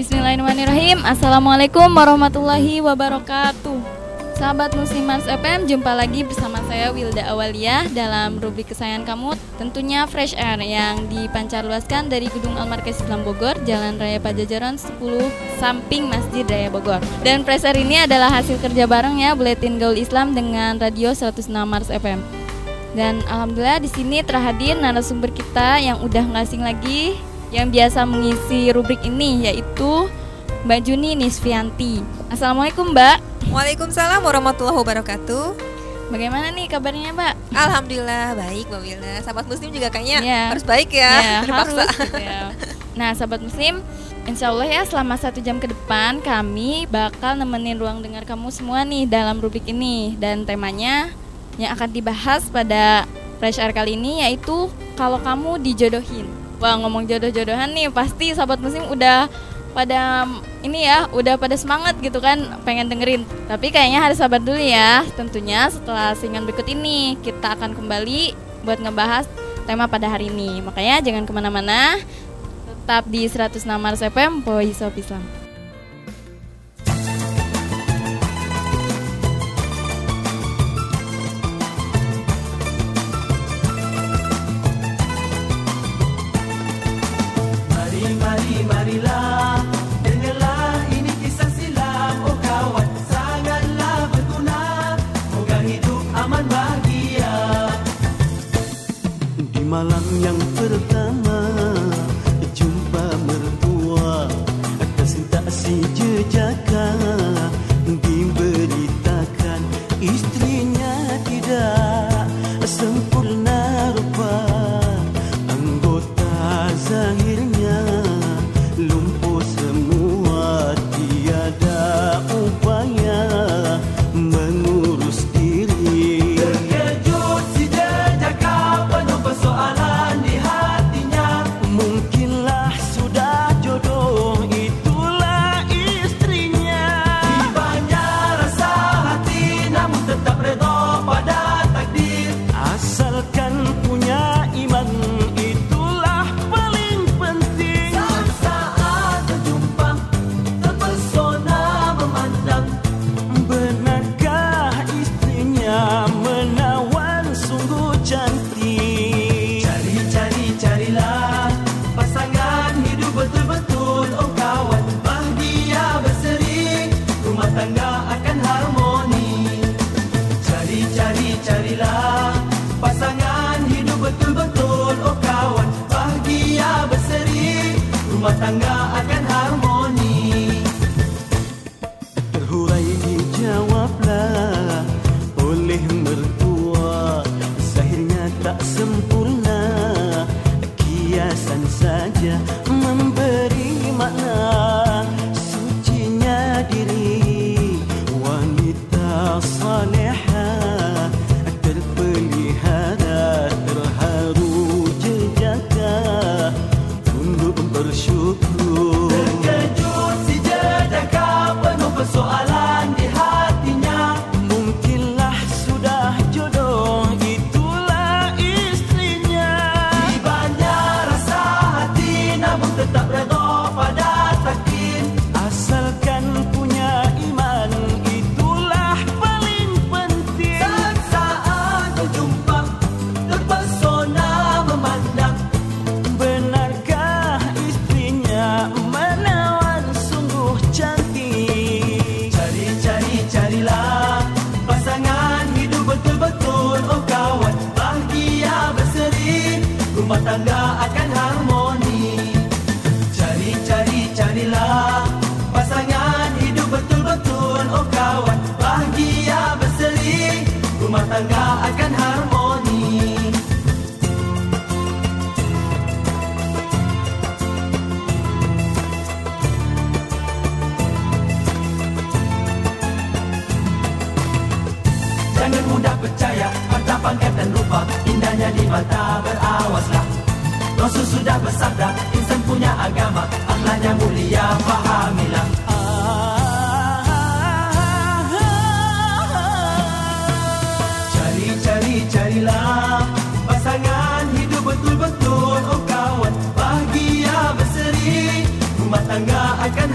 Bismillahirrahmanirrahim. Assalamualaikum warahmatullahi wabarakatuh. Sahabat Muslim Mars FM, jumpa lagi bersama saya Wilda Awaliyah dalam rubrik kesayangan kamu, tentunya Fresh Air yang dipancarluaskan dari Gedung Al-Markaz Islam Bogor, Jalan Raya Pajajaran 10, samping Masjid Raya Bogor. Dan Fresh Air ini adalah hasil kerja bareng ya Buletin Gaul Islam dengan Radio 106 Mars FM. Dan alhamdulillah di sini terhadir narasumber kita yang udah nggak asing lagi, yang biasa mengisi rubrik ini, yaitu Mbak Juni Nisfianti. Assalamualaikum Mbak. Waalaikumsalam warahmatullahi wabarakatuh. Bagaimana nih kabarnya Mbak? Alhamdulillah baik Mbak Wilda. Sahabat muslim juga kayaknya harus baik ya, terpaksa harus, Nah sahabat muslim, insya Allah ya selama 1 jam ke depan kami bakal nemenin ruang dengar kamu semua nih dalam rubrik ini. Dan temanya yang akan dibahas pada Fresh Air kali ini yaitu kalau kamu dijodohin. Wah, ngomong jodoh-jodohan nih, pasti sahabat muslim udah pada ini ya, udah pada semangat gitu kan, pengen dengerin. Tapi kayaknya harus sabar dulu ya, tentunya setelah singan berikut ini kita akan kembali buat ngebahas tema pada hari ini. Makanya jangan kemana-mana, tetap di 106 Mars FM, Voice of Islam. Malam yang pertama jumpa mertua, tersinta si jejaka diberitakan istrinya tidak sempurna rupa, anggota zahirnya lumpuh semua, tiada upaya mengurus diri. Terkejut si jejaka penuh persoalan di hatinya. Mungkinlah sudah jodoh, itulah istrinya. Tibanya rasa hati, namun tetap redha pada takdir. Asalkan punya iman, itulah paling penting. Saat saat berjumpa, terpesona memandang. Benarkah istrinya menawan sungguh cantik? Carilah pasangan hidup betul-betul, oh kawan, bahagia berseri, rumah tangga akan harmoni. Carilah pasangan hidup betul-betul, oh kawan, bahagia berseri, rumah tangga akan harmoni. Terhurai dijawablah oleh mertua, zahirnya tak sempurna, kiasan saja memberi makna sucinya diri. Wanita saleha terpelihara, terharu jejaka untuk bersyukur. Terkejut si jejaka penuh persoalan di hatinya. Mungkinlah sudah jodoh, itulah istrinya. Tibanya rasa hati, namun tetap redha pada takdir. Asalkan punya iman, itulah paling penting. Saat saat berjumpa, terpesona memandang. Benarkah istrinya menawan sungguh cantik? Carilah pasangan hidup betul-betul, oh kawan, bahagia berseri, rumah tangga akan harmoni. Carilah pasangan hidup betul-betul, oh kawan, bahagia berseri, rumah tangga akan harmoni. Jangan mudah percaya harta pangkat dan rupa, indahnya di mata berawaslah. Rasul sudah bersabda, insan punya agama, akhlaknya mulia, fahamilah. Carilah pasangan hidup betul-betul, oh kawan, bahagia berseri, rumah tangga akan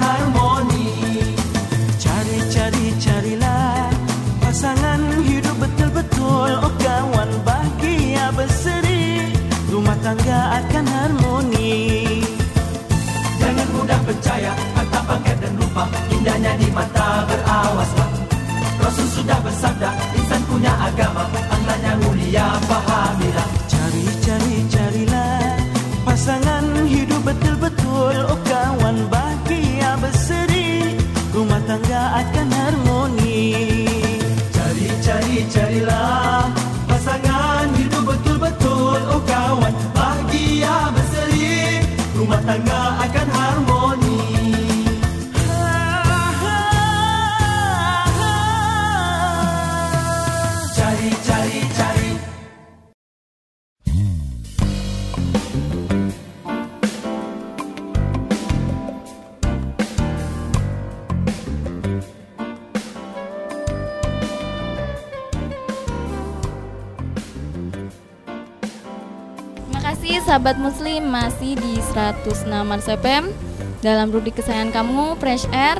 berjaya, harta pakai dan rupa, indahnya di mata berawaslah. Rasul sudah bersabda, insan punya agama, akhlaknya mulia, pahamilah. Carilah pasangan hidup betul-betul, oh kawan bahagia berseri, rumah tangga akan harmoni. Carilah pasangan hidup betul-betul, oh kawan bahagia berseri, rumah tangga akan harmoni. Cari. Sahabat Muslim masih di 106 MARS FM dalam rubrik kesayangan kamu Fresh Air,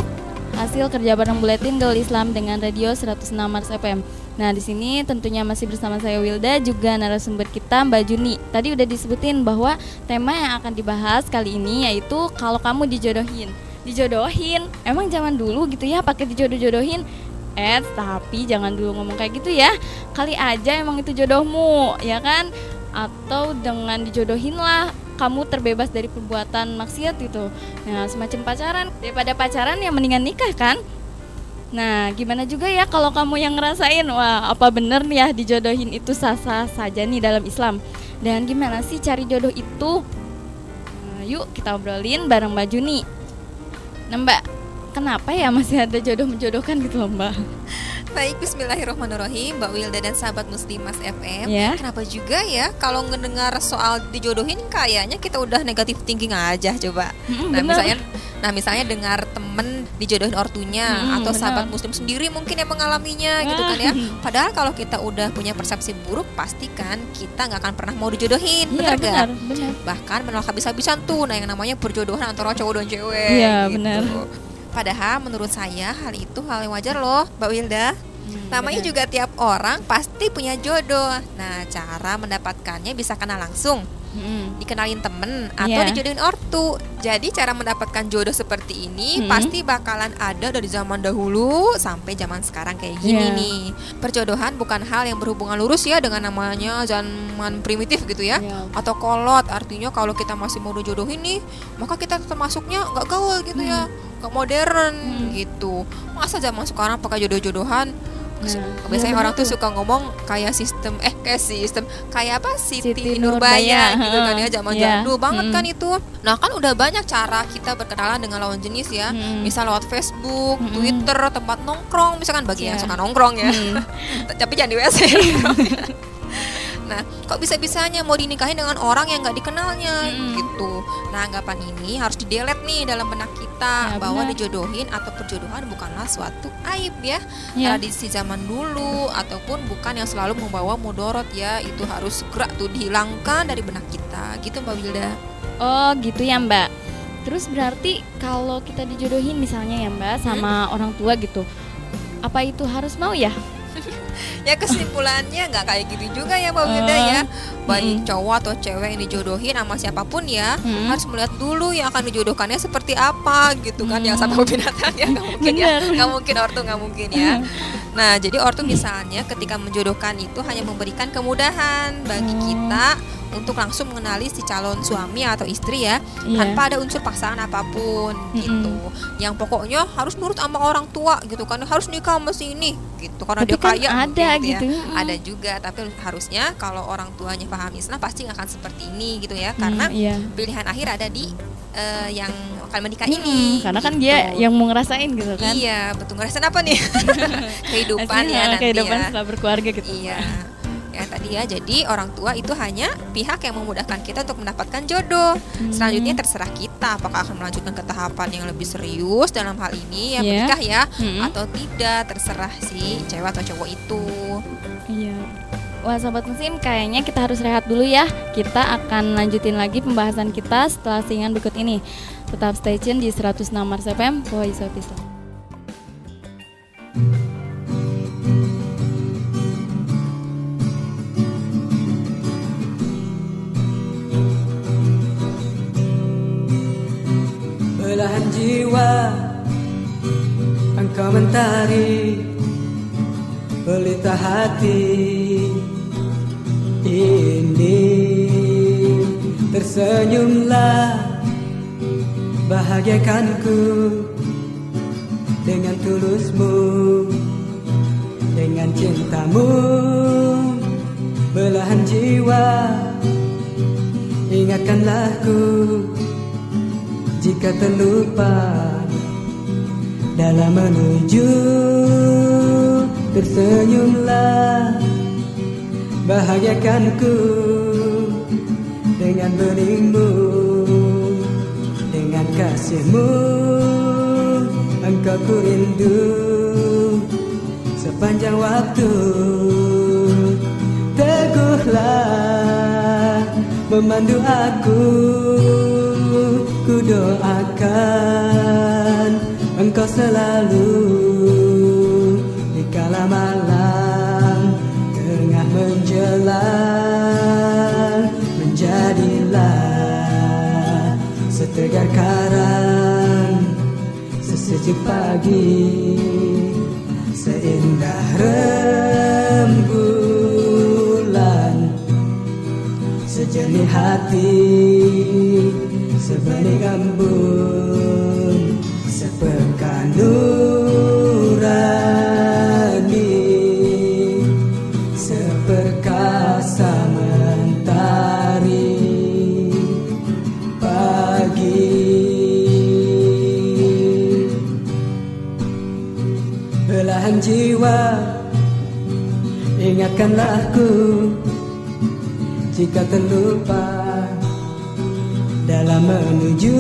hasil kerja bareng Buletin Gaul Islam dengan Radio 106 MARS FM. Nah, di sini tentunya masih bersama saya Wilda, juga narasumber kita Mbak Juni. Tadi udah disebutin bahwa tema yang akan dibahas kali ini yaitu kalau kamu dijodohin. Emang zaman dulu gitu ya pakai dijodoh-jodohin? Tapi jangan dulu ngomong kayak gitu ya. Kali aja emang itu jodohmu, ya kan? Atau dengan dijodohin lah kamu terbebas dari perbuatan maksiat gitu. Nah, semacam pacaran. Daripada pacaran ya mendingan nikah kan. Nah, gimana juga ya kalau kamu yang ngerasain, wah apa bener nih ya dijodohin itu sah-sah saja nih dalam Islam. Dan gimana sih cari jodoh itu? Nah, yuk kita obrolin bareng Mbak Juni. Nah Mbak, kenapa ya masih ada jodoh menjodohkan gitu loh Mbak? Baik, bismillahirrahmanirrahim Mbak Wilda dan sahabat Muslim Mas FM. Yeah. Kenapa juga ya kalau mendengar soal dijodohin kayaknya kita udah negatif thinking aja coba. Misalnya dengar temen dijodohin ortunya atau sahabat Muslim sendiri mungkin yang mengalaminya gitu kan ya. Padahal kalau kita udah punya persepsi buruk pastikan kita nggak akan pernah mau dijodohin. Yeah, benar. Bahkan menolak habis-habisan tuh yang namanya perjodohan antara cowok dan cewek. Yeah, gitu. Benar. Padahal menurut saya hal yang wajar loh Mbak Wilda. Namanya juga tiap orang pasti punya jodoh. Nah, cara mendapatkannya bisa kenal langsung, dikenalin temen, atau dijodohin ortu. Jadi cara mendapatkan jodoh seperti ini pasti bakalan ada dari zaman dahulu sampai zaman sekarang kayak gini nih. Perjodohan bukan hal yang berhubungan lurus ya dengan namanya zaman primitif gitu ya, atau kolot. Artinya kalau kita masih mau dijodohin nih, maka kita termasuknya gak gaul gitu ya, modern gitu. Masa zaman sekarang pakai jodoh-jodohan? Biasanya orang tuh suka ngomong kayak Siti Nurbaya gitu kan ya, zaman jadul banget kan itu. Nah, kan udah banyak cara kita berkenalan dengan lawan jenis ya. Misal lewat Facebook, Twitter, tempat nongkrong misalkan bagi yang suka nongkrong ya. Tapi jangan di WC. Nah, kok bisa-bisanya mau dinikahin dengan orang yang gak dikenalnya gitu. Nah, anggapan ini harus didelete nih dalam benak kita, bahwa dijodohin atau perjodohan bukanlah suatu aib ya. Tradisi zaman dulu ataupun bukan yang selalu membawa mudorot ya. Itu harus segera tuh dihilangkan dari benak kita gitu Mbak Wilda. Oh gitu ya Mbak. Terus berarti kalau kita dijodohin misalnya ya Mbak sama orang tua gitu, apa itu harus mau ya? Ya kesimpulannya nggak kayak gitu juga ya Mbak Wilda ya. Baik cowok atau cewek yang dijodohin sama siapapun ya, harus melihat dulu yang akan dijodohkannya seperti apa gitu kan. Yang sama binatang ya nggak mungkin ya, nggak mungkin ortu, nggak mungkin ya. Nah, jadi ortu misalnya ketika menjodohkan itu hanya memberikan kemudahan bagi kita untuk langsung mengenali si calon suami atau istri ya, tanpa ada unsur paksaan apapun gitu. Yang pokoknya harus nurut sama orang tua gitu kan, harus nikah sama si ini gitu karena tapi dia kaya kan gitu ya. Ada juga, tapi harusnya kalau orang tuanya paham Islam pasti nggak akan seperti ini gitu ya, karena pilihan akhir ada di yang akan menikah ini karena kan dia yang mau ngerasain gitu kan. Iya, betul. Ngerasain apa nih? Kehidupan ya nanti, kehidupan ya setelah berkeluarga gitu. Iya. Ya tadi ya, jadi orang tua itu hanya pihak yang memudahkan kita untuk mendapatkan jodoh. Selanjutnya terserah kita apakah akan melanjutkan ke tahapan yang lebih serius dalam hal ini ya, menikah ya, atau tidak. Terserah si cewek atau cowok itu. Iya. Wah sahabat muslim, kayaknya kita harus rehat dulu ya. Kita akan lanjutin lagi pembahasan kita setelah singan berikut ini. Tetap stay tune di 106 MARS FM. Voice of Islam. curahan jiwa, engkau mentari pelita hati ini. Tersenyumlah, bahagiakanku dengan tulusmu, dengan cintamu, belahan jiwa. Ingatkanlah ku jika terlupa dalam menuju. Tersenyumlah, bahagiakanku dengan beningmu, dengan kasihmu, engkau ku rindu sepanjang waktu. Teguhlah memandu aku, ku doakan engkau selalu. Malam tengah menjelang, menjadilah setegar karang, sesejuk pagi, seindah rembulan, sejernih hati, sebening embun, sepekan nurani, jiwa. Ingatkanlah ku jika terlupa dalam menuju.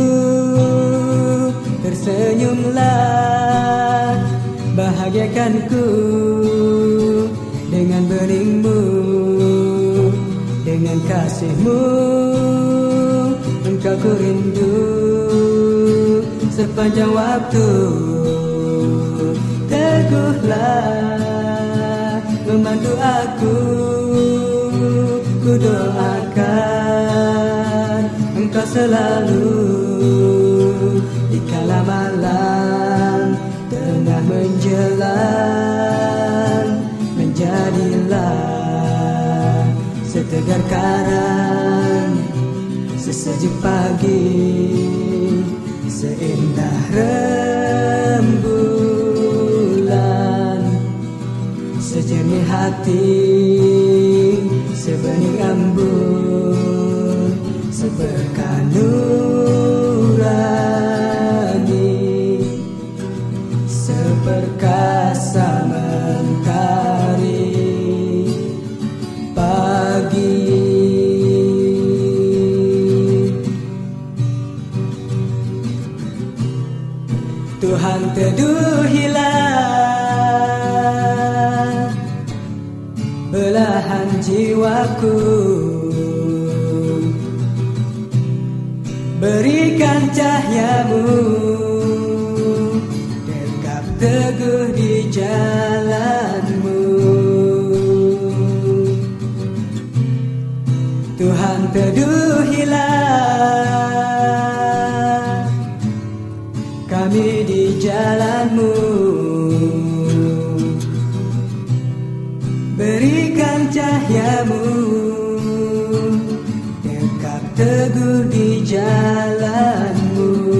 Tersenyumlah, bahagiakanku dengan beningmu, dengan kasihmu, engkau ku rindu sepanjang waktu. Teguhlah memandu aku, ku doakan engkau selalu. Dikala malam tengah menjelang, menjadilah setegar karang, sesejuk pagi, seindah rembulan, sejernih hati, sebening embun, seberkah nurani, seperkasa mentari pagi. Tuhan teduhilah belahan jiwaku, berikan cahayamu, tegak teguh di jalanmu. Tuhan teduhilah kami di jalanmu, berikan cahayamu, tegak teguh di jalanmu.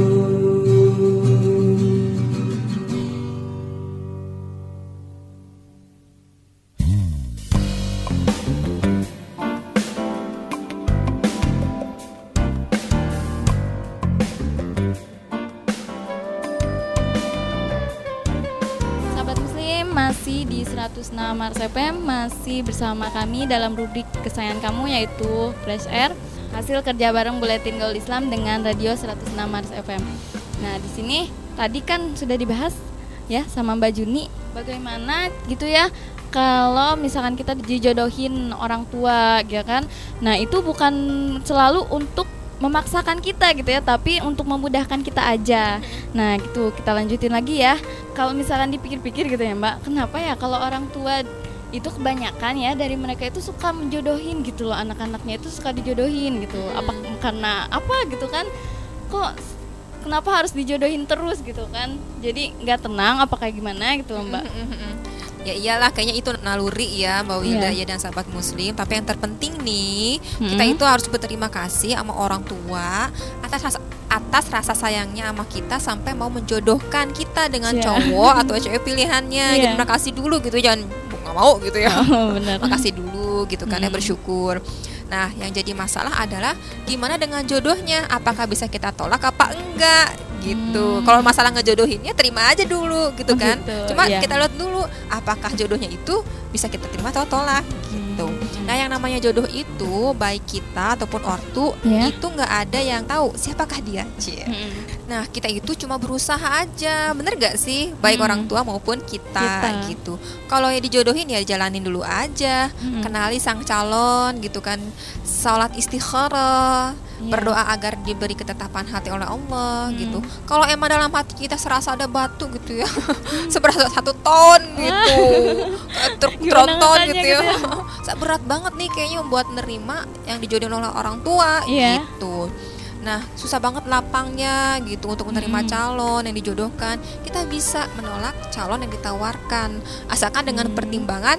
Sahabat muslim, masih di 106 MARS FM, masih bersama kami dalam rubrik kesayangan kamu yaitu Fresh Air, hasil kerja bareng Buletin Gaul Islam dengan Radio 106 MARS FM. Nah, di sini tadi kan sudah dibahas ya sama Mbak Juni, bagaimana gitu ya kalau misalkan kita dijodohin orang tua gitu kan. Nah, itu bukan selalu untuk memaksakan kita gitu ya, tapi untuk memudahkan kita aja. Nah gitu, kita lanjutin lagi ya. Kalau misalkan dipikir-pikir gitu ya Mbak, kenapa ya kalau orang tua itu kebanyakan ya dari mereka itu suka menjodohin gitu loh, anak-anaknya itu suka dijodohin gitu. Apa karena apa gitu kan, kok kenapa harus dijodohin terus gitu kan, jadi nggak tenang apa kayak gimana gitu Mbak. Ya iyalah, kayaknya itu naluri ya Mbak Wilda, yeah. Ya, dan sahabat muslim. Tapi yang terpenting nih, kita itu harus berterima kasih sama orang tua atas rasa sayangnya sama kita sampai mau menjodohkan kita dengan cowok atau cewek pilihannya. Jadi makasih dulu gitu, jangan nggak mau gitu ya. Makasih dulu gitu kan, ya bersyukur. Nah, yang jadi masalah adalah gimana dengan jodohnya? Apakah bisa kita tolak apa enggak? Gitu. Kalau masalah ngejodohinnya terima aja dulu gitu kan. Gitu, cuma kita lihat dulu apakah jodohnya itu bisa kita terima atau tolak gitu. Nah, yang namanya jodoh itu baik kita ataupun ortu itu nggak ada yang tahu siapakah dia. Nah, kita itu cuma berusaha aja. Bener nggak sih? Baik orang tua maupun kita gitu. Kalau yang dijodohin ya jalanin dulu aja. Kenali sang calon gitu kan. Salat istikharah, berdoa agar diberi ketetapan hati oleh Allah gitu. Kalau emang dalam hati kita serasa ada batu gitu ya, seberat 1 ton gitu, tronton gitu ya, berat banget nih kayaknya buat nerima yang dijodohin oleh orang tua gitu. Nah, susah banget lapangnya gitu untuk menerima calon yang dijodohkan. Kita bisa menolak calon yang ditawarkan asalkan dengan pertimbangan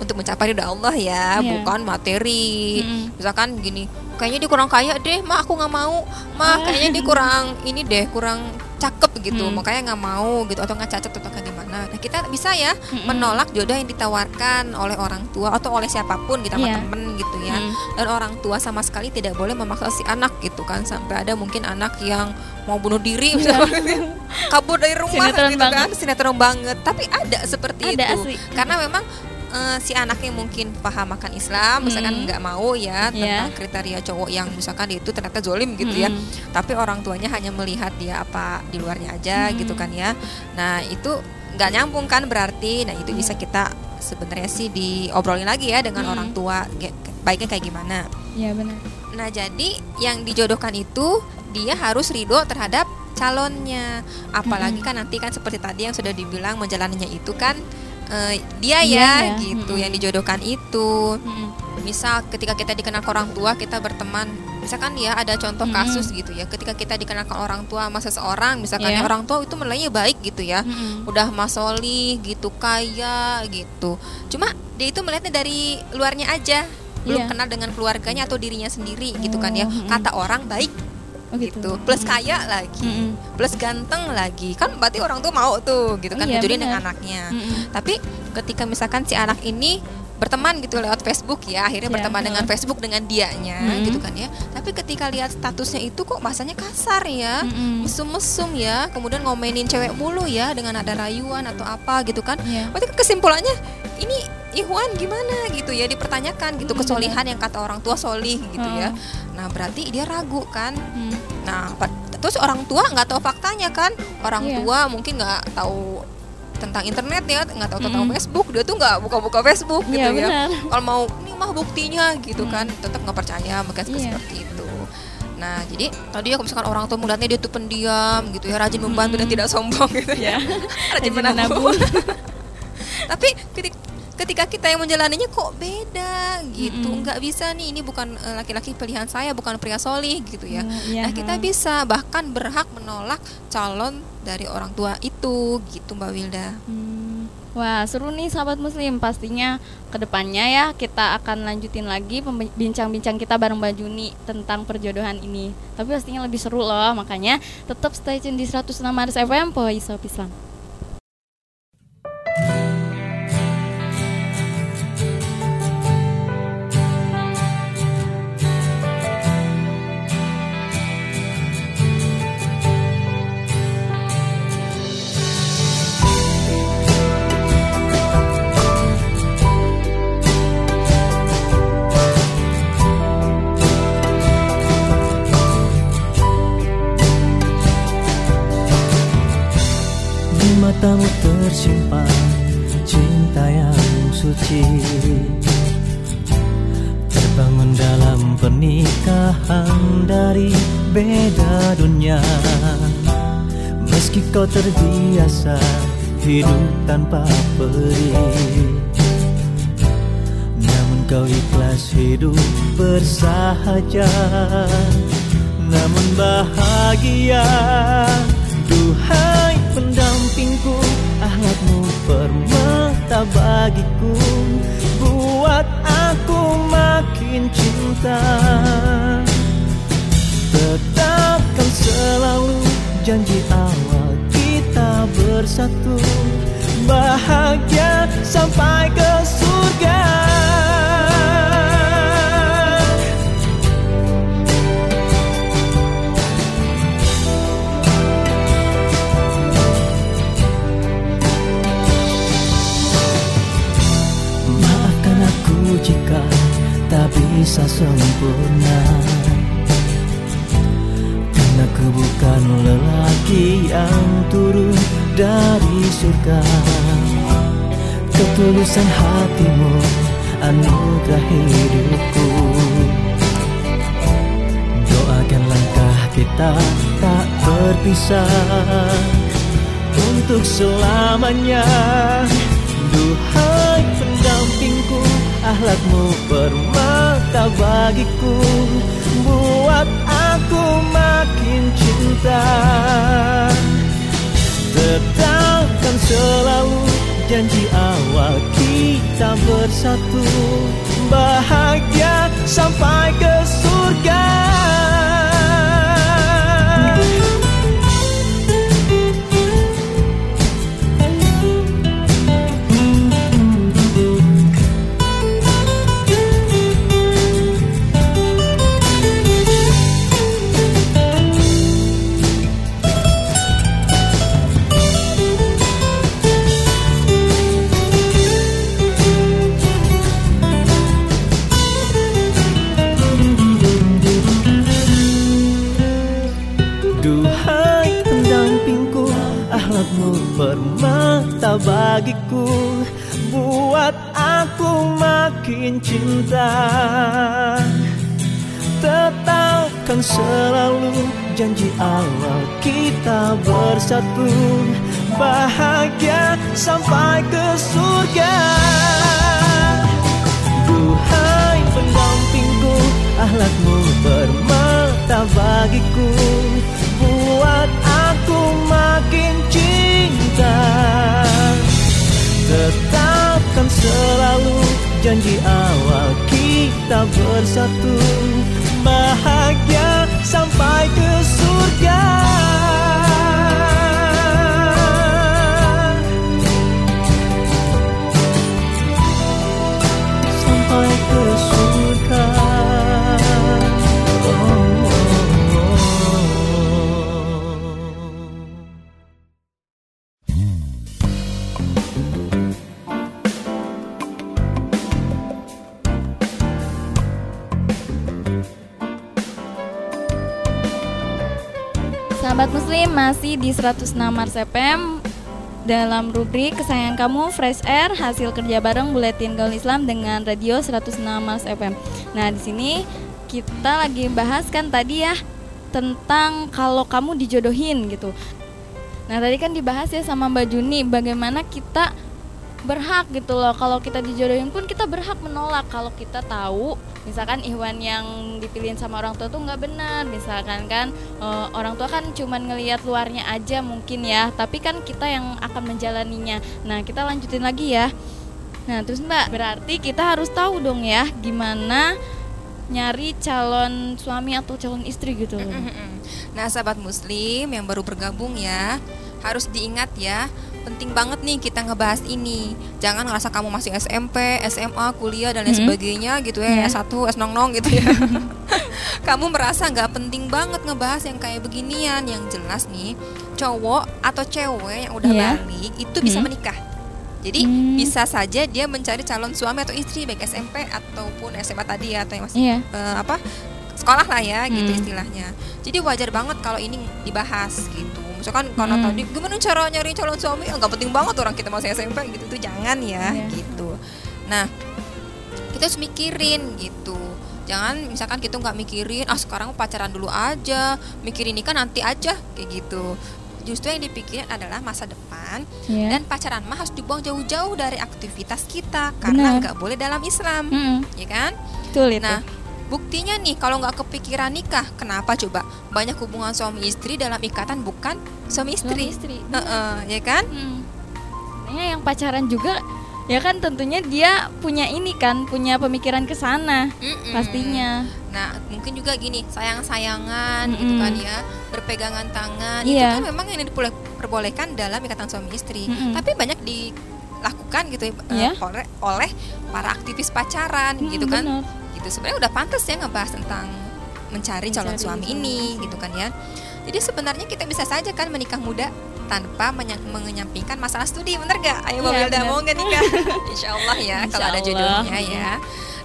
untuk mencapai ridha Allah ya, bukan materi. Misalkan gini, kayaknya dia kurang kaya deh, mah aku nggak mau, mah kayaknya dia kurang ini deh, kurang cakep gitu, makanya nggak mau gitu, atau nggak cacep atau kayak gimana. Nah, kita bisa ya menolak jodoh yang ditawarkan oleh orang tua atau oleh siapapun gitu, sama temen gitu ya. Dan orang tua sama sekali tidak boleh memaksa si anak gitu kan, sampai ada mungkin anak yang mau bunuh diri misalnya, kabur dari rumah sinetron gitu banget. Kan sinetron banget, tapi ada seperti ada, itu asli. Karena memang si anaknya mungkin paham akan Islam, misalkan nggak mau ya tentang kriteria cowok yang misalkan itu ternyata zolim gitu ya. Tapi orang tuanya hanya melihat dia apa di luarnya aja gitu kan ya. Nah, itu nggak nyambung kan berarti. Nah, itu bisa kita sebenarnya sih diobrolin lagi ya dengan orang tua, baiknya kayak gimana. Iya benar. Nah, jadi yang dijodohkan itu dia harus ridho terhadap calonnya. Apalagi kan nanti kan seperti tadi yang sudah dibilang, menjalaninya itu kan dia ya, gitu yang dijodohkan itu. Misal ketika kita dikenal ke orang tua, kita berteman. Misalkan ya ada contoh kasus gitu ya, ketika kita dikenal ke orang tua sama seseorang, misalkan orang tua itu menilainya baik gitu ya, udah masoli gitu, kaya gitu. Cuma dia itu melihatnya dari luarnya aja, belum kenal dengan keluarganya atau dirinya sendiri gitu kan ya. Kata orang baik gitu, plus kaya lagi, plus ganteng lagi, kan berarti orang tuh mau tuh gitu kan, jodohin dengan anaknya. Tapi ketika misalkan si anak ini berteman gitu lewat Facebook ya, akhirnya berteman dengan Facebook dengan dianya gitu kan ya. Tapi ketika lihat statusnya itu kok bahasanya kasar ya, mesum-mesum ya, kemudian ngomenin cewek mulu ya dengan ada rayuan atau apa gitu kan. Berarti kesimpulannya ini Ikhwan gimana gitu ya, dipertanyakan gitu, kesolihan yang kata orang tua solih gitu ya. Nah, berarti dia ragu kan. Nah, terus orang tua nggak tahu faktanya kan. Orang tua mungkin nggak tahu tentang internet ya, nggak tahu tentang Facebook, dia tuh nggak buka-buka Facebook gitu ya. Kalau mau ini mah buktinya gitu kan, tetap nggak percaya, mungkin seperti itu. Nah, jadi tadi ya kalau misalkan orang tua melihatnya dia tuh pendiam gitu ya, rajin membantu dan tidak sombong gitu ya, rajin menabung. Tapi ketika kita yang menjalaninya kok beda gitu, nggak bisa nih, ini bukan laki-laki pilihan saya, bukan pria solih gitu ya. Nah, kita bisa bahkan berhak menolak calon dari orang tua itu gitu Mbak Wilda. Wah, seru nih sahabat muslim, pastinya kedepannya ya kita akan lanjutin lagi bincang-bincang kita bareng Mbak Juni tentang perjodohan ini. Tapi pastinya lebih seru loh, makanya tetap stay tune di 106 Mars FM Voice of Islam. Matamu tersimpan cinta yang suci, terbangun dalam pernikahan dari beda dunia. Meski kau terbiasa hidup tanpa peri, namun kau ikhlas hidup bersahaja. namun bahagia. Duhai pendampingku, akhlakmu permata bagiku, buat aku makin cinta. Tetapkan selalu janji awal kita bersatu, bahagia sampai ke surga. Maafkan aku jika tak bisa sempurna, karena aku bukan lelaki yang turun dari surga. Ketulusan hatimu anugerah hidupku, doakan langkah kita tak berpisah untuk selamanya. Duhai pendampingku, akhlakmu permata bagiku, buat aku makin cinta. Tetapkan selalu janji awal kita bersatu, bahagia sampai ke surga. Permata bagiku, buat aku makin cinta. Tetapkan selalu janji awal kita bersatu, bahagia sampai ke surga. Duhai pendampingku, akhlakmu permata bagiku, buat aku makin cinta. Tetapkan selalu janji awal kita bersatu, bahagia sampai ke surga. Sampai ke surga. Sahabat Muslim, masih di 106 MARS FM dalam rubrik kesayangan kamu Fresh Air, hasil kerja bareng Buletin Gaul Islam dengan Radio 106 MARS FM. Nah, di sini kita lagi bahas kan tadi ya tentang kalau kamu dijodohin gitu. Nah, tadi kan dibahas ya sama Mbak Juni bagaimana kita berhak gitu loh. Kalau kita dijodohin pun kita berhak menolak kalau kita tahu misalkan ihwan yang dipilihin sama orang tua tuh nggak benar, misalkan kan orang tua kan cuman ngelihat luarnya aja mungkin ya, tapi kan kita yang akan menjalaninya. Nah, kita lanjutin lagi ya. Nah, terus Mbak, berarti kita harus tahu dong ya gimana nyari calon suami atau calon istri gitu loh. Nah, sahabat muslim yang baru bergabung ya, harus diingat ya, penting banget nih kita ngebahas ini. Jangan ngerasa kamu masih SMP, SMA, kuliah dan lain sebagainya gitu ya, S1, S-nong-nong gitu ya. Kamu merasa gak penting banget ngebahas yang kayak beginian. Yang jelas nih, cowok atau cewek yang udah balik itu bisa menikah. Jadi bisa saja dia mencari calon suami atau istri, baik SMP ataupun SMA tadi ya, atau yang masih sekolah lah ya gitu istilahnya. Jadi wajar banget kalau ini dibahas gitu. Misalkan karena tadi gimana cara nyari calon suami, nggak penting banget orang kita masih SMP gitu tuh, jangan ya gitu. Nah, kita harus mikirin gitu. Jangan misalkan kita nggak mikirin, ah sekarang pacaran dulu aja, mikirin nikah nanti aja kayak gitu. Justru yang dipikirin adalah masa depan, dan pacaran mah harus dibuang jauh-jauh dari aktivitas kita karena nggak boleh dalam Islam, ya kan? Betul itu. Nah, Buktinya nih, kalau nggak kepikiran nikah, kenapa coba? Banyak hubungan suami istri dalam ikatan bukan suami istri. Ya kan? Nah, yang pacaran juga, ya kan tentunya dia punya ini kan, punya pemikiran ke sana pastinya. Nah, mungkin juga gini, sayang-sayangan gitu kan ya, berpegangan tangan, itu kan memang yang diperbolehkan dalam ikatan suami istri. Tapi banyak dilakukan gitu oleh para aktivis pacaran gitu kan. Bener. Gitu sebenarnya udah pantas ya ngebahas tentang mencari calon suami ini gitu kan ya. Jadi sebenarnya kita bisa saja kan menikah muda tanpa menyampingkan masalah studi, bener gak? Ayo Mbak Wilda, mau gak nikah? Insyaallah ya, kalau ada jodohnya ya.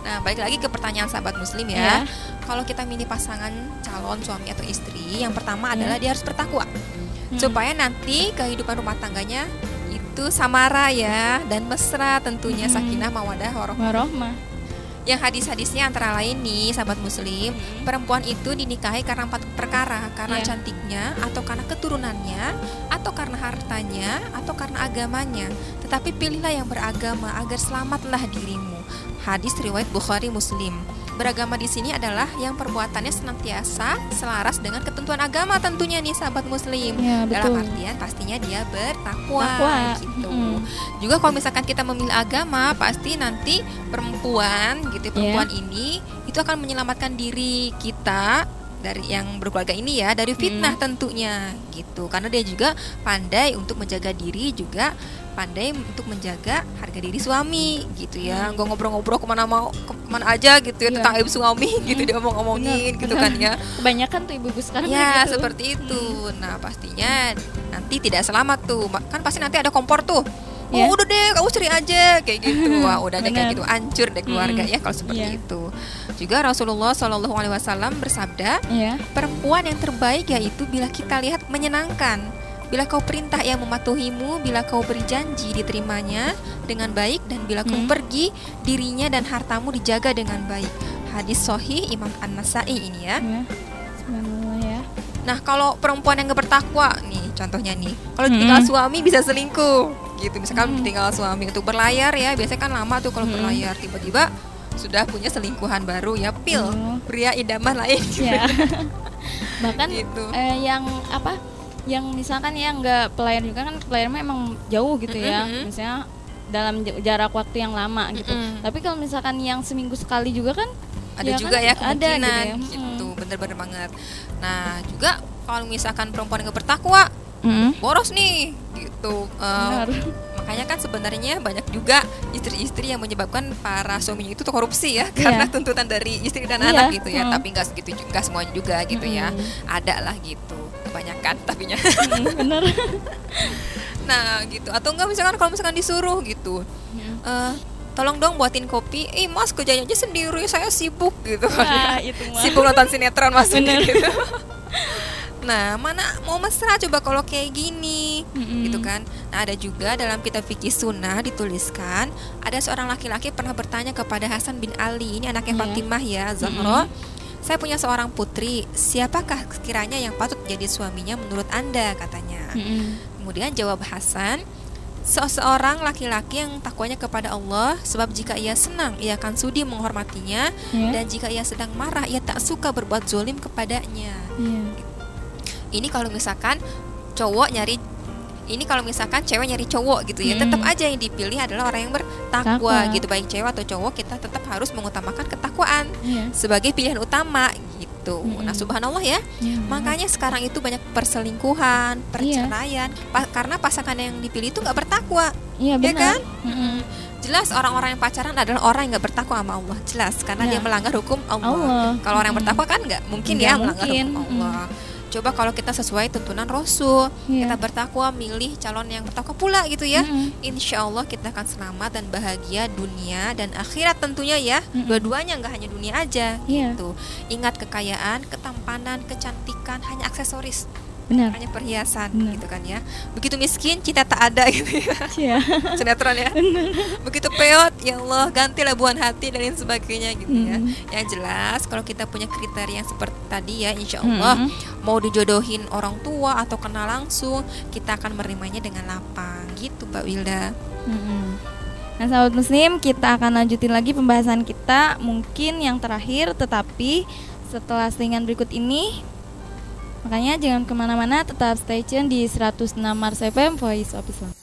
Nah, balik lagi ke pertanyaan sahabat muslim ya. Kalau kita milih pasangan calon suami atau istri, yang pertama adalah dia harus bertakwa, supaya nanti kehidupan rumah tangganya itu samara ya, dan mesra tentunya, sakinah mawadah warohmah. Yang hadis-hadisnya antara lain nih sahabat muslim, perempuan itu dinikahi karena 4 perkara. Karena cantiknya, atau karena keturunannya, atau karena hartanya, atau karena agamanya. Tetapi pilihlah yang beragama agar selamatlah dirimu. Hadis riwayat Bukhari Muslim. Beragama di sini adalah yang perbuatannya senantiasa selaras dengan ketentuan agama tentunya nih sahabat muslim. Ya, dalam artian pastinya dia bertakwa gitu. Juga kalau misalkan kita memilih agama, pasti nanti perempuan ini itu akan menyelamatkan diri kita dari yang berkeluarga ini ya, dari fitnah tentunya gitu. Karena dia juga pandai untuk menjaga diri, juga pandai untuk menjaga harga diri suami gitu ya. Nggak ngobrol-ngobrol kemana aja gitu ya, tentang ibu suami gitu dia omong-omongin gitu kan ya. Kebanyakan tuh ibu-ibu sekarang ya gitu. Seperti itu. Nah pastinya nanti tidak selamat tuh, kan pasti nanti ada kompor tuh. Oh udah deh, kamu cerai aja kayak gitu. Wah udah deh kayak gitu, hancur deh keluarga ya kalau seperti itu. Juga Rasulullah SAW bersabda, perempuan yang terbaik yaitu bila kita lihat menyenangkan, bila kau perintah yang mematuhimu, bila kau berjanji diterimanya dengan baik, dan bila kau pergi, dirinya dan hartamu dijaga dengan baik. Hadis Sahih Imam An-Nasa'i ini ya. Nah kalau perempuan yang gak bertakwa nih, contohnya nih, kalau ditinggal suami bisa selingkuh gitu. Misalkan ditinggal suami untuk berlayar ya, biasanya kan lama tuh kalau berlayar, tiba-tiba sudah punya selingkuhan baru ya, pria idaman lain Bahkan gitu. Yang misalkan ya nggak pelayar juga kan, pelayarnya emang jauh gitu ya, misalnya dalam jarak waktu yang lama gitu. Tapi kalau misalkan yang seminggu sekali juga kan ada ya juga kan, ya kemungkinan ada gitu. Bener-bener banget. Nah juga kalau misalkan perempuan nggak bertakwa, boros nih gitu. Makanya kan sebenarnya banyak juga istri-istri yang menyebabkan para suaminya itu korupsi ya, karena tuntutan dari istri dan anak gitu ya. Tapi nggak segitu, nggak semuanya juga gitu ya. Ada lah gitu. Kebanyakan tapinya. Bener. Nah gitu. Atau enggak misalkan kalau misalkan disuruh gitu, tolong dong buatin kopi. Mas kerjanya aja sendiri, saya sibuk gitu. Nah, itu sibuk nonton sinetron mas. Bener gitu. Nah mana mau mesra coba kalau kayak gini gitu kan. Nah ada juga dalam kitab fikih sunnah dituliskan, ada seorang laki-laki pernah bertanya kepada Hasan bin Ali, ini anaknya Fatimah ya Zahra, saya punya seorang putri, siapakah sekiranya yang patut jadi suaminya menurut Anda, katanya. Kemudian jawab Hasan, seseorang laki-laki yang takwanya kepada Allah, sebab jika ia senang, ia akan sudi menghormatinya, dan jika ia sedang marah, ia tak suka berbuat zolim kepadanya. Ini kalau misalkan cewek nyari cowok gitu ya, tetap aja yang dipilih adalah orang yang bertakwa gitu. Baik cewek atau cowok, kita tetap harus mengutamakan ketakwaan sebagai pilihan utama gitu. Nah subhanallah ya, makanya sekarang itu banyak perselingkuhan, perceraian karena pasangan yang dipilih itu gak bertakwa. Ya kan? Jelas orang-orang yang pacaran adalah orang yang gak bertakwa sama Allah, jelas, karena dia melanggar hukum Allah. Kalau orang yang bertakwa kan gak mungkin melanggar hukum Allah. Coba kalau kita sesuai tuntunan Rasul, kita bertakwa, milih calon yang bertakwa pula gitu ya. Insya Allah kita akan selamat dan bahagia dunia dan akhirat tentunya ya. Dua-duanya, nggak hanya dunia aja gitu. Ingat, kekayaan, ketampanan, kecantikan hanya aksesoris, hanya perhiasan gitu kan ya. Begitu miskin, cinta tak ada gitu ya. Sinetron ya. Begitu peot, ya Allah gantilah buan hati dan lain sebagainya gitu ya. Yang jelas kalau kita punya kriteria yang seperti tadi ya, insya Allah mau dijodohin orang tua atau kenal langsung, kita akan menerimanya dengan lapang gitu Mbak Wilda. Nah sahabat muslim, kita akan lanjutin lagi pembahasan kita, mungkin yang terakhir, tetapi setelah selingan berikut ini. Makanya jangan kemana-mana, tetap stay tune di 106 Mars FM Voice of Islam.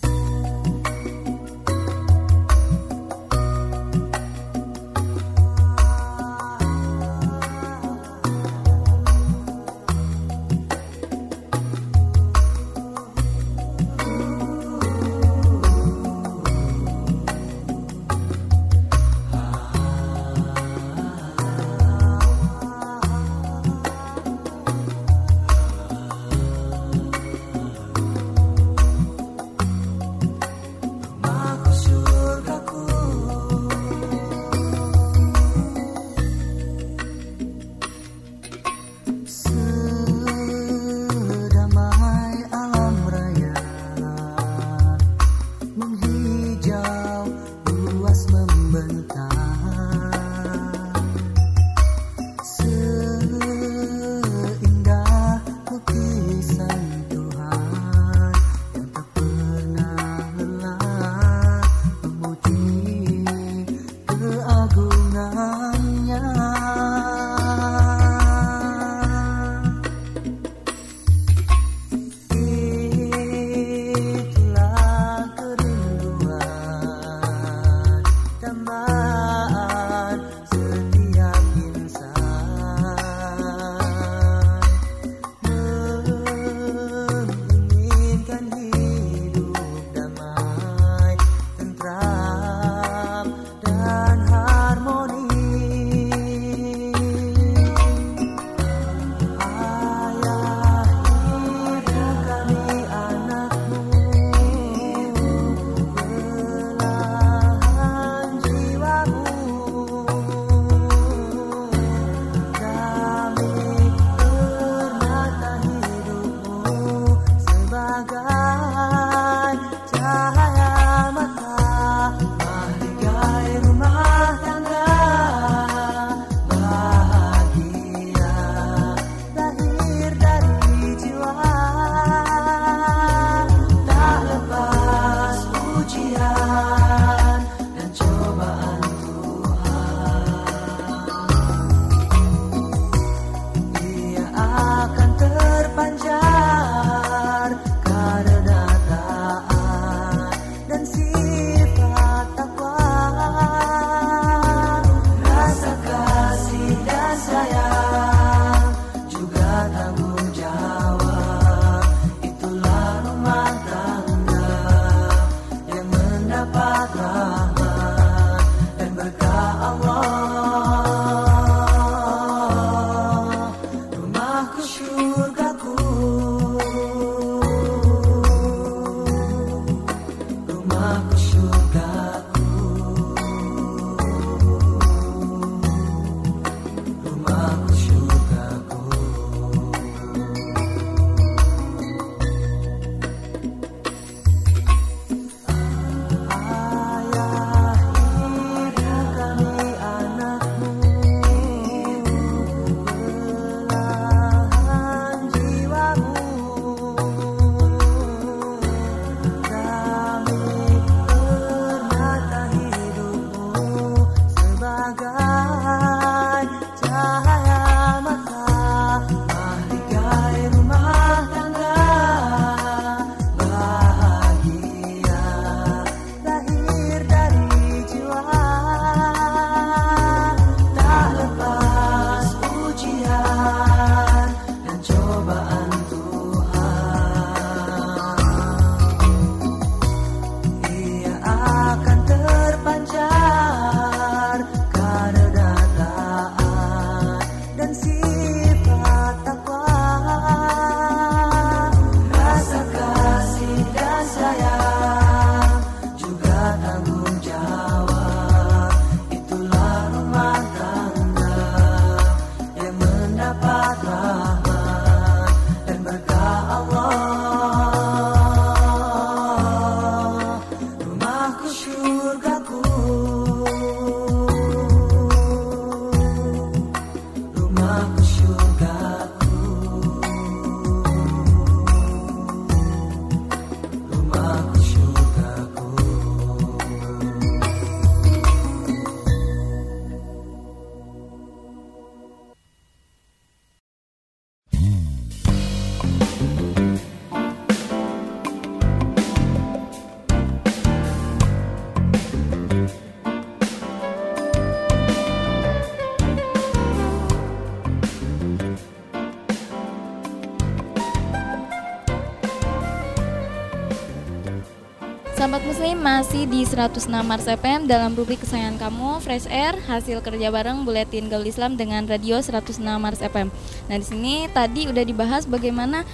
Sahabat Muslim masih di 106 Mars FM dalam rubrik kesayangan kamu Fresh Air hasil kerja bareng Buletin Gaul Islam dengan Radio 106 Mars FM. Nah di sini tadi udah dibahas bagaimana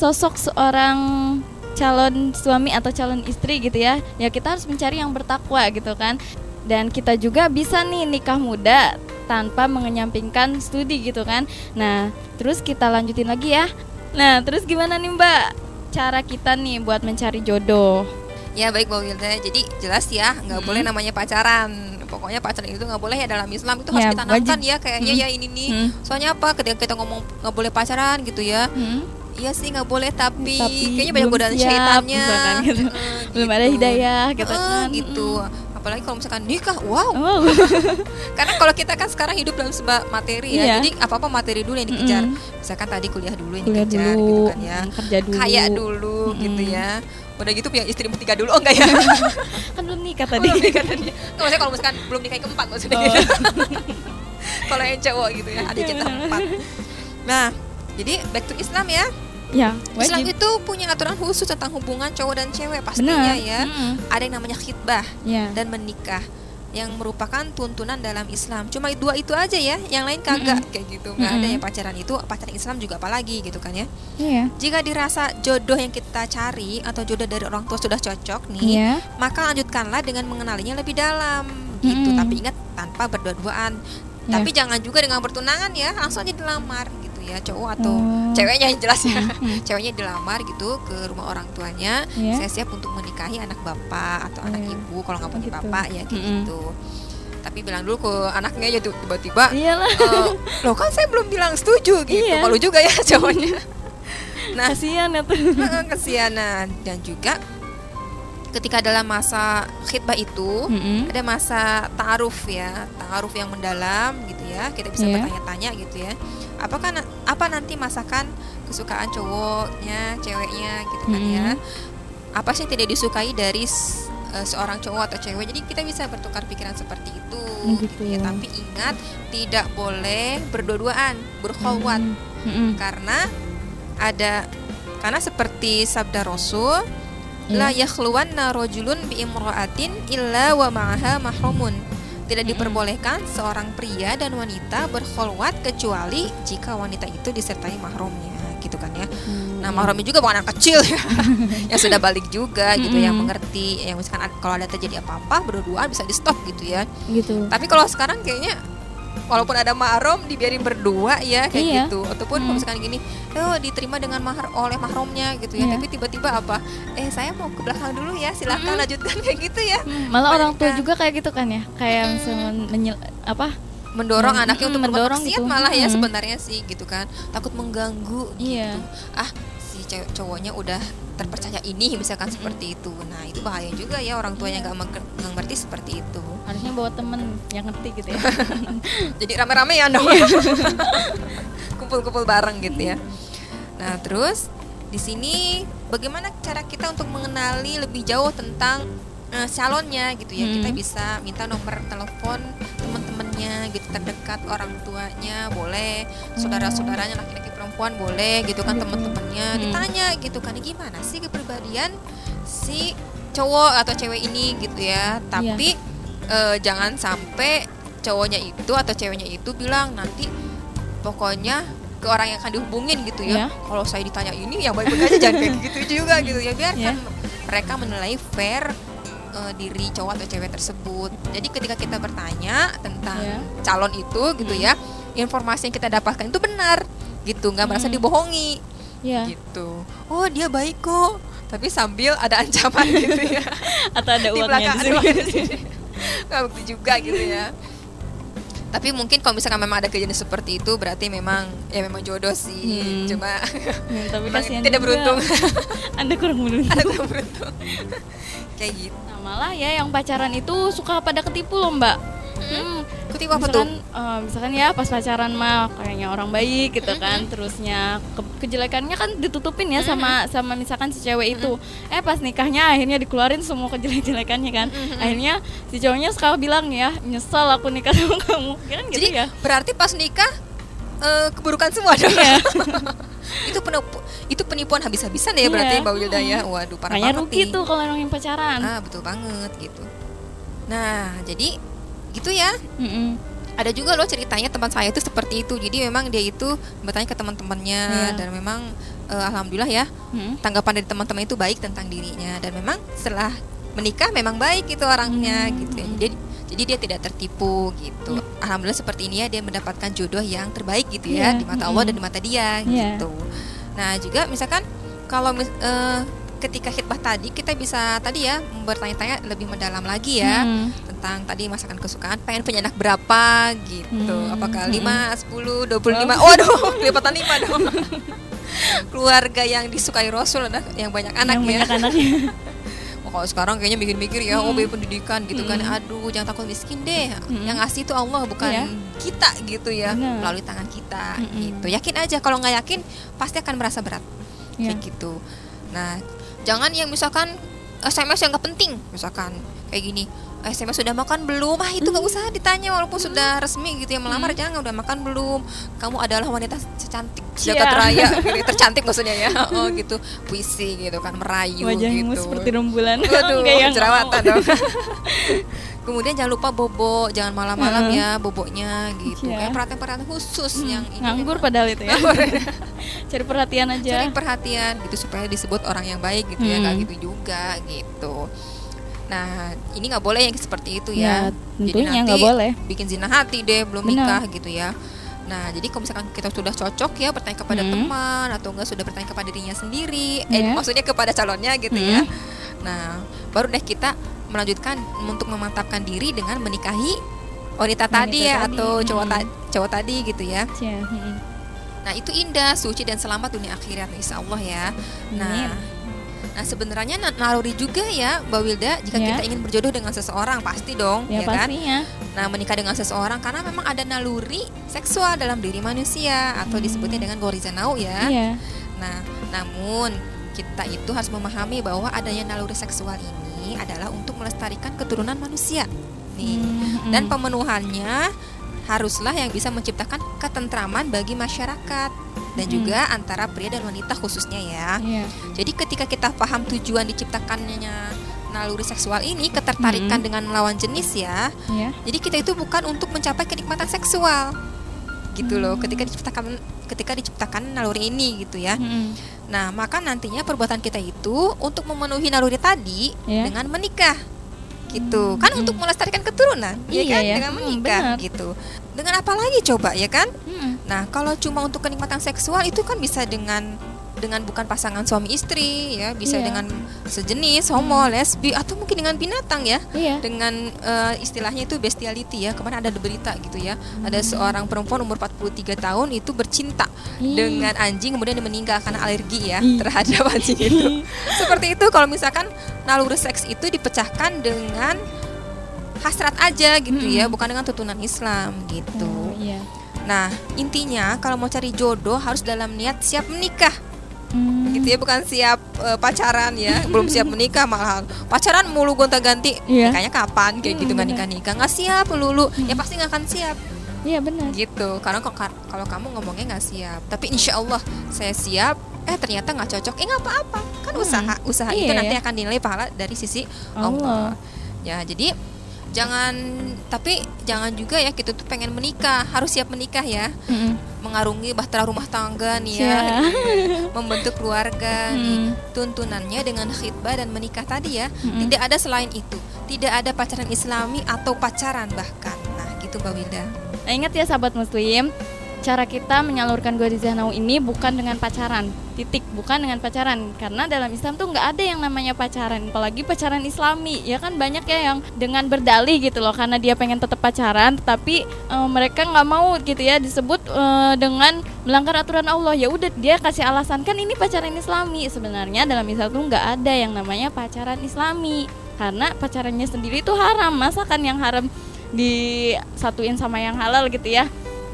sosok seorang calon suami atau calon istri gitu ya. Ya kita harus mencari yang bertakwa gitu kan. Dan kita juga bisa nih nikah muda tanpa menyampingkan studi gitu kan. Nah terus kita lanjutin lagi ya. Nah terus gimana nih Mbak cara kita nih buat mencari jodoh? Ya baik Mbak Wilda, jadi jelas ya nggak boleh namanya pacaran. Pokoknya pacaran itu nggak boleh ya dalam Islam, itu harus kita tanamkan ya kayaknya ya ini nih. Soalnya apa ketika kita ngomong nggak boleh pacaran gitu ya, iya sih nggak boleh tapi kayaknya banyak godaan syaitannya gitu. Belum ada hidayah gitu kan gitu. Apalagi kalau misalkan nikah, wow. Karena kalau kita kan sekarang hidup dalam sebuah materi ya, jadi apa-apa materi dulu yang dikejar. Misalkan tadi kuliah dulu yang dikejar dulu, gitu kan ya, kerja dulu, kaya dulu gitu ya. Udah gitu punya istri bertiga dulu, enggak ya? Kan belum nikah tadi. Belum nikah tadi. Nggak, maksudnya kalau misalkan belum nikah keempat maksudnya gitu. Kalau yang cowok gitu ya, ada cinta empat. Nah, jadi back to Islam ya. Ya, Islam itu punya aturan khusus tentang hubungan cowok dan cewek pastinya. Bener. Ya. Ada yang namanya khitbah dan menikah yang merupakan tuntunan dalam Islam. Cuma dua itu aja ya, yang lain kagak kayak gitu. Nggak ada yang pacaran itu, pacaran Islam juga apalagi gitu kan ya. Jika dirasa jodoh yang kita cari atau jodoh dari orang tua sudah cocok nih, maka lanjutkanlah dengan mengenalinya lebih dalam gitu. Tapi ingat tanpa berdua-duaan. Tapi jangan juga dengan bertunangan ya, langsung aja dilamar gitu. Ya cowok atau ceweknya yang jelas ya. Ceweknya dilamar gitu ke rumah orang tuanya, saya siap untuk menikahi anak bapak atau anak ibu kalau nggak punya bapak ya kayak gitu. Tapi bilang dulu ke anaknya ya tiba-tiba, loh kan saya belum bilang setuju gitu. Malu juga ya cowoknya. Nah kasihan ya tuh. Kasihanan. Dan juga ketika dalam masa khitbah itu ada masa ta'aruf ya, ta'aruf yang mendalam gitu ya. Kita bisa bertanya-tanya gitu ya. Apakah apa nanti masakan kesukaan cowoknya, ceweknya gitu kan ya. Apa sih yang tidak disukai dari seorang cowok atau cewek. Jadi kita bisa bertukar pikiran seperti itu gitu ya. Tapi ingat tidak boleh berdua-duaan, berkhulwat. Karena seperti sabda Rasul, la yakhluwanna rajulun bi imra'atin illa wa ma'aha mahrumun. Tidak diperbolehkan seorang pria dan wanita berkhulwat kecuali jika wanita itu disertai mahramnya gitu kan ya. Nah mahramnya juga bukan anak kecil ya, yang sudah balik juga gitu, yang mengerti, yang misalkan kalau ada terjadi apa-apa berdua bisa di stop gitu ya gitu. Tapi kalau sekarang kayaknya walaupun ada mahram dibiarin berdua ya kayak gitu. Ataupun kalau misalkan gini, diterima dengan oleh mahramnya gitu ya. Tapi tiba-tiba apa, saya mau ke belakang dulu ya, silakan lanjutkan kayak gitu ya. Malah orang tua juga kayak gitu kan ya, kayak mendorong anaknya untuk mendorong gitu. Malah ya sebenarnya sih gitu kan, takut mengganggu gitu. Si cowoknya udah terpercaya ini misalkan seperti itu. Nah itu bahaya juga ya, orang tuanya nggak ngerti seperti itu. Harusnya bawa temen yang ngerti gitu ya. Jadi rame-rame ya dong. Kumpul-kumpul bareng gitu ya. Nah terus di sini bagaimana cara kita untuk mengenali lebih jauh tentang calonnya gitu ya. Kita bisa minta nomor telepon teman-temannya gitu, terdekat, orang tuanya boleh, saudara-saudaranya laki-laki perempuan boleh gitu kan, teman-temannya ditanya gitu kan, gimana sih kepribadian si cowok atau cewek ini gitu ya. Tapi jangan sampai cowoknya itu atau ceweknya itu bilang nanti pokoknya ke orang yang akan dihubungin gitu ya. Kalau saya ditanya ini yang baik-baik aja, jangan kayak gitu juga gitu ya. Biarkan mereka menilai fair diri cowok atau cewek tersebut. Jadi ketika kita bertanya tentang calon itu gitu ya, informasi yang kita dapatkan itu benar gitu, nggak merasa dibohongi gitu. Oh dia baik kok, tapi sambil ada ancaman gitu ya. Atau ada uangnya di sini. Nggak bukti juga gitu ya. Tapi mungkin kalau misalkan memang ada kejadian seperti itu, berarti memang jodoh sih. Cuma tapi tidak beruntung. Anda kurang beruntung. Kayak gitu. Nah, malah ya yang pacaran itu suka pada ketipu loh Mbak. Ketipu apa tuh? Misalkan ya pas pacaran mah kayaknya orang baik gitu kan, terusnya kejelekannya kan ditutupin ya sama misalkan si cewek itu. Pas nikahnya akhirnya dikeluarin semua kejelekannya kan. Akhirnya si cowoknya suka bilang ya, nyesel aku nikah sama kamu. Kan gitu. Jadi, ya berarti pas nikah keburukan semua dong. Itu penipuan habis-habisan ya berarti Mbak Wilda ya. Waduh, parah banget. Kayak rugi tuh kalau orang yang pacaran. Ah, betul banget gitu. Nah, jadi gitu ya. Ada juga loh ceritanya teman saya itu seperti itu. Jadi memang dia itu bertanya ke teman-temannya dan memang alhamdulillah ya tanggapan dari teman-teman itu baik tentang dirinya, dan memang setelah menikah memang baik itu orangnya gitu ya. Jadi dia tidak tertipu gitu. Alhamdulillah seperti ini ya, dia mendapatkan jodoh yang terbaik gitu ya di mata Allah dan di mata dia gitu. Nah juga misalkan kalau ketika khitbah tadi kita bisa tadi ya bertanya-tanya lebih mendalam lagi ya tentang tadi masakan kesukaan, pengen punya anak berapa gitu. Apakah 5, 10, 25? Waduh, lipatan 5 dong. Keluarga yang disukai Rasul, yang banyak anak ya. Kalau sekarang kayaknya mikir-mikir ya, oh biaya pendidikan gitu kan, aduh jangan takut miskin deh, yang ngasih itu Allah bukan kita gitu ya, melalui tangan kita gitu. Yakin aja, kalau nggak yakin pasti akan merasa berat kayak gitu. Nah jangan yang misalkan SMS yang nggak penting, misalkan kayak gini, SMS sudah makan belum? Ah itu nggak usah ditanya walaupun sudah resmi gitu ya melamar, jangan udah makan belum? Kamu adalah wanita secantik jagat raya, tercantik maksudnya ya, oh gitu, puisi gitu kan, merayu wajahmu gitu seperti rembulan. Waduh, jerawatan dong. Kemudian jangan lupa bobo, jangan malam-malam ya boboknya gitu. Kayak perhatian-perhatian khusus yang ini, nganggur padahal itu ya. Cari perhatian aja. Cari perhatian gitu supaya disebut orang yang baik gitu ya, nggak gitu juga gitu. Nah ini nggak boleh yang seperti itu ya, tentunya nggak boleh bikin zina hati deh belum nikah gitu ya. Nah jadi kalau misalkan kita sudah cocok ya, bertanya kepada teman atau enggak sudah bertanya kepada dirinya sendiri, maksudnya kepada calonnya gitu ya. Nah baru deh kita melanjutkan untuk memantapkan diri dengan menikahi wanita tadi ya atau cowok tadi gitu ya. Nah itu indah, suci dan selamat dunia akhirat insya Allah ya. Nah sebenarnya naluri juga ya Mbak Wilda, jika kita ingin berjodoh dengan seseorang pasti dong ya pastinya kan? Nah menikah dengan seseorang karena memang ada naluri seksual dalam diri manusia atau disebutnya dengan gorizanau ya. Nah namun kita itu harus memahami bahwa adanya naluri seksual ini adalah untuk melestarikan keturunan manusia nih dan pemenuhannya haruslah yang bisa menciptakan ketentraman bagi masyarakat dan juga antara pria dan wanita khususnya ya. Jadi ketika kita paham tujuan diciptakannya naluri seksual ini, ketertarikan dengan lawan jenis ya. Jadi kita itu bukan untuk mencapai kenikmatan seksual gitu loh. Ketika diciptakan naluri ini gitu ya. Nah maka nantinya perbuatan kita itu untuk memenuhi naluri tadi dengan menikah gitu kan, untuk melestarikan keturunan ya kan, dengan menikah gitu. Dengan apa lagi coba ya kan? Nah kalau cuma untuk kenikmatan seksual itu kan bisa dengan bukan pasangan suami istri ya, bisa dengan sejenis, homo, lesbi, atau mungkin dengan binatang ya, dengan istilahnya itu bestiality ya. Kemarin ada berita gitu ya, ada seorang perempuan umur 43 tahun itu bercinta dengan anjing, kemudian dia meninggal karena alergi ya terhadap anjing itu. Seperti itu kalau misalkan naluri seks itu dipecahkan dengan hasrat aja gitu ya, bukan dengan tuntunan Islam gitu. Nah intinya kalau mau cari jodoh harus dalam niat siap menikah gitu ya, bukan siap pacaran ya. Belum siap menikah malah pacaran mulu gonta-ganti nikahnya kapan kayak gitu kan, nikah nggak siap lulu ya pasti nggak akan siap. Iya benar gitu, karena kalau kamu ngomongnya nggak siap tapi insya Allah saya siap, ternyata nggak cocok, nggak apa-apa kan, usaha itu nanti akan dinilai pahala dari sisi Allah ya. Jadi jangan juga ya kita tuh pengen menikah, harus siap menikah ya. Mengarungi bahtera rumah tangga nih ya. Membentuk keluarga nih. Tuntunannya dengan khitbah dan menikah tadi ya. Tidak ada selain itu. Tidak ada pacaran Islami atau pacaran bahkan. Nah, gitu Mbak Wilda. Nah, ingat ya sahabat muslim, cara kita menyalurkan gorizanau ini bukan dengan pacaran, titik, bukan dengan pacaran, karena dalam Islam tuh nggak ada yang namanya pacaran, apalagi pacaran Islami ya kan. Banyak ya yang dengan berdalih gitu loh, karena dia pengen tetap pacaran tapi mereka nggak mau gitu ya disebut dengan melanggar aturan Allah, ya udah dia kasih alasan kan ini pacaran Islami. Sebenarnya dalam Islam tuh nggak ada yang namanya pacaran Islami, karena pacarannya sendiri itu haram, masa kan yang haram disatuin sama yang halal gitu ya.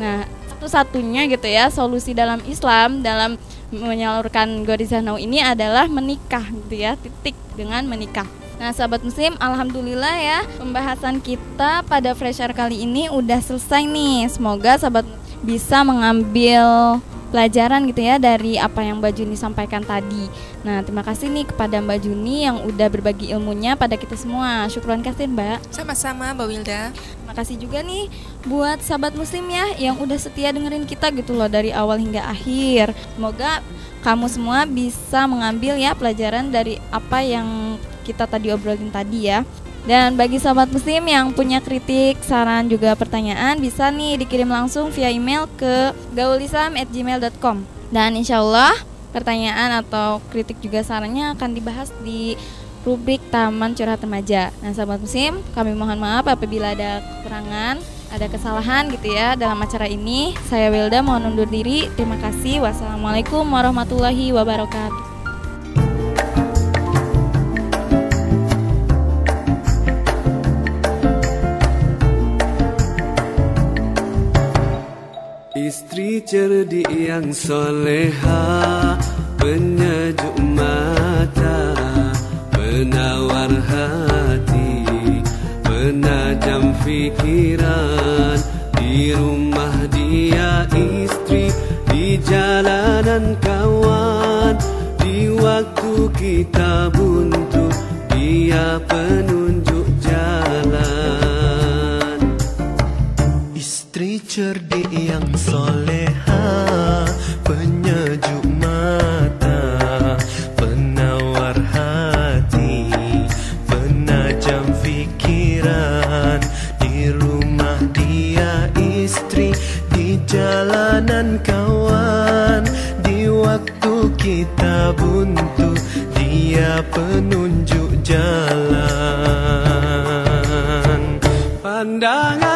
Nah satu-satunya gitu ya solusi dalam Islam dalam menyalurkan gorizanau ini adalah menikah gitu ya, titik, dengan menikah. Nah sahabat muslim, alhamdulillah ya pembahasan kita pada Fresh Air kali ini udah selesai nih. Semoga sahabat bisa mengambil pelajaran gitu ya dari apa yang Mbak Juni sampaikan tadi. Nah, terima kasih nih kepada Mbak Juni yang udah berbagi ilmunya pada kita semua. Syukron kasih Mbak. Sama-sama Mbak Wilda. Terima kasih juga nih buat sahabat muslim ya yang udah setia dengerin kita gitu loh dari awal hingga akhir. Semoga kamu semua bisa mengambil ya pelajaran dari apa yang kita tadi obrolin tadi ya. Dan bagi sahabat muslim yang punya kritik, saran, juga pertanyaan, bisa nih dikirim langsung via email ke gaulislam@gmail.com. Dan insya Allah pertanyaan atau kritik juga sarannya akan dibahas di rubrik Taman Curhat Remaja. Nah sahabat muslim, kami mohon maaf apabila ada kekurangan, ada kesalahan gitu ya dalam acara ini. Saya Wilda mohon undur diri. Terima kasih. Wassalamualaikum warahmatullahi wabarakatuh. Istri cerdik yang soleha, penyejuk mata, penawar hati, penajam fikiran. Di rumah dia istri, di jalanan kawan. Di waktu kita buntu, dia penunjuk jalan. Istri cerdik yang soleha, penyejuk mata, penawar hati, penajam fikiran. Di rumah dia istri, di jalanan kawan. Di waktu kita buntu, dia penunjuk jalan. Pandangan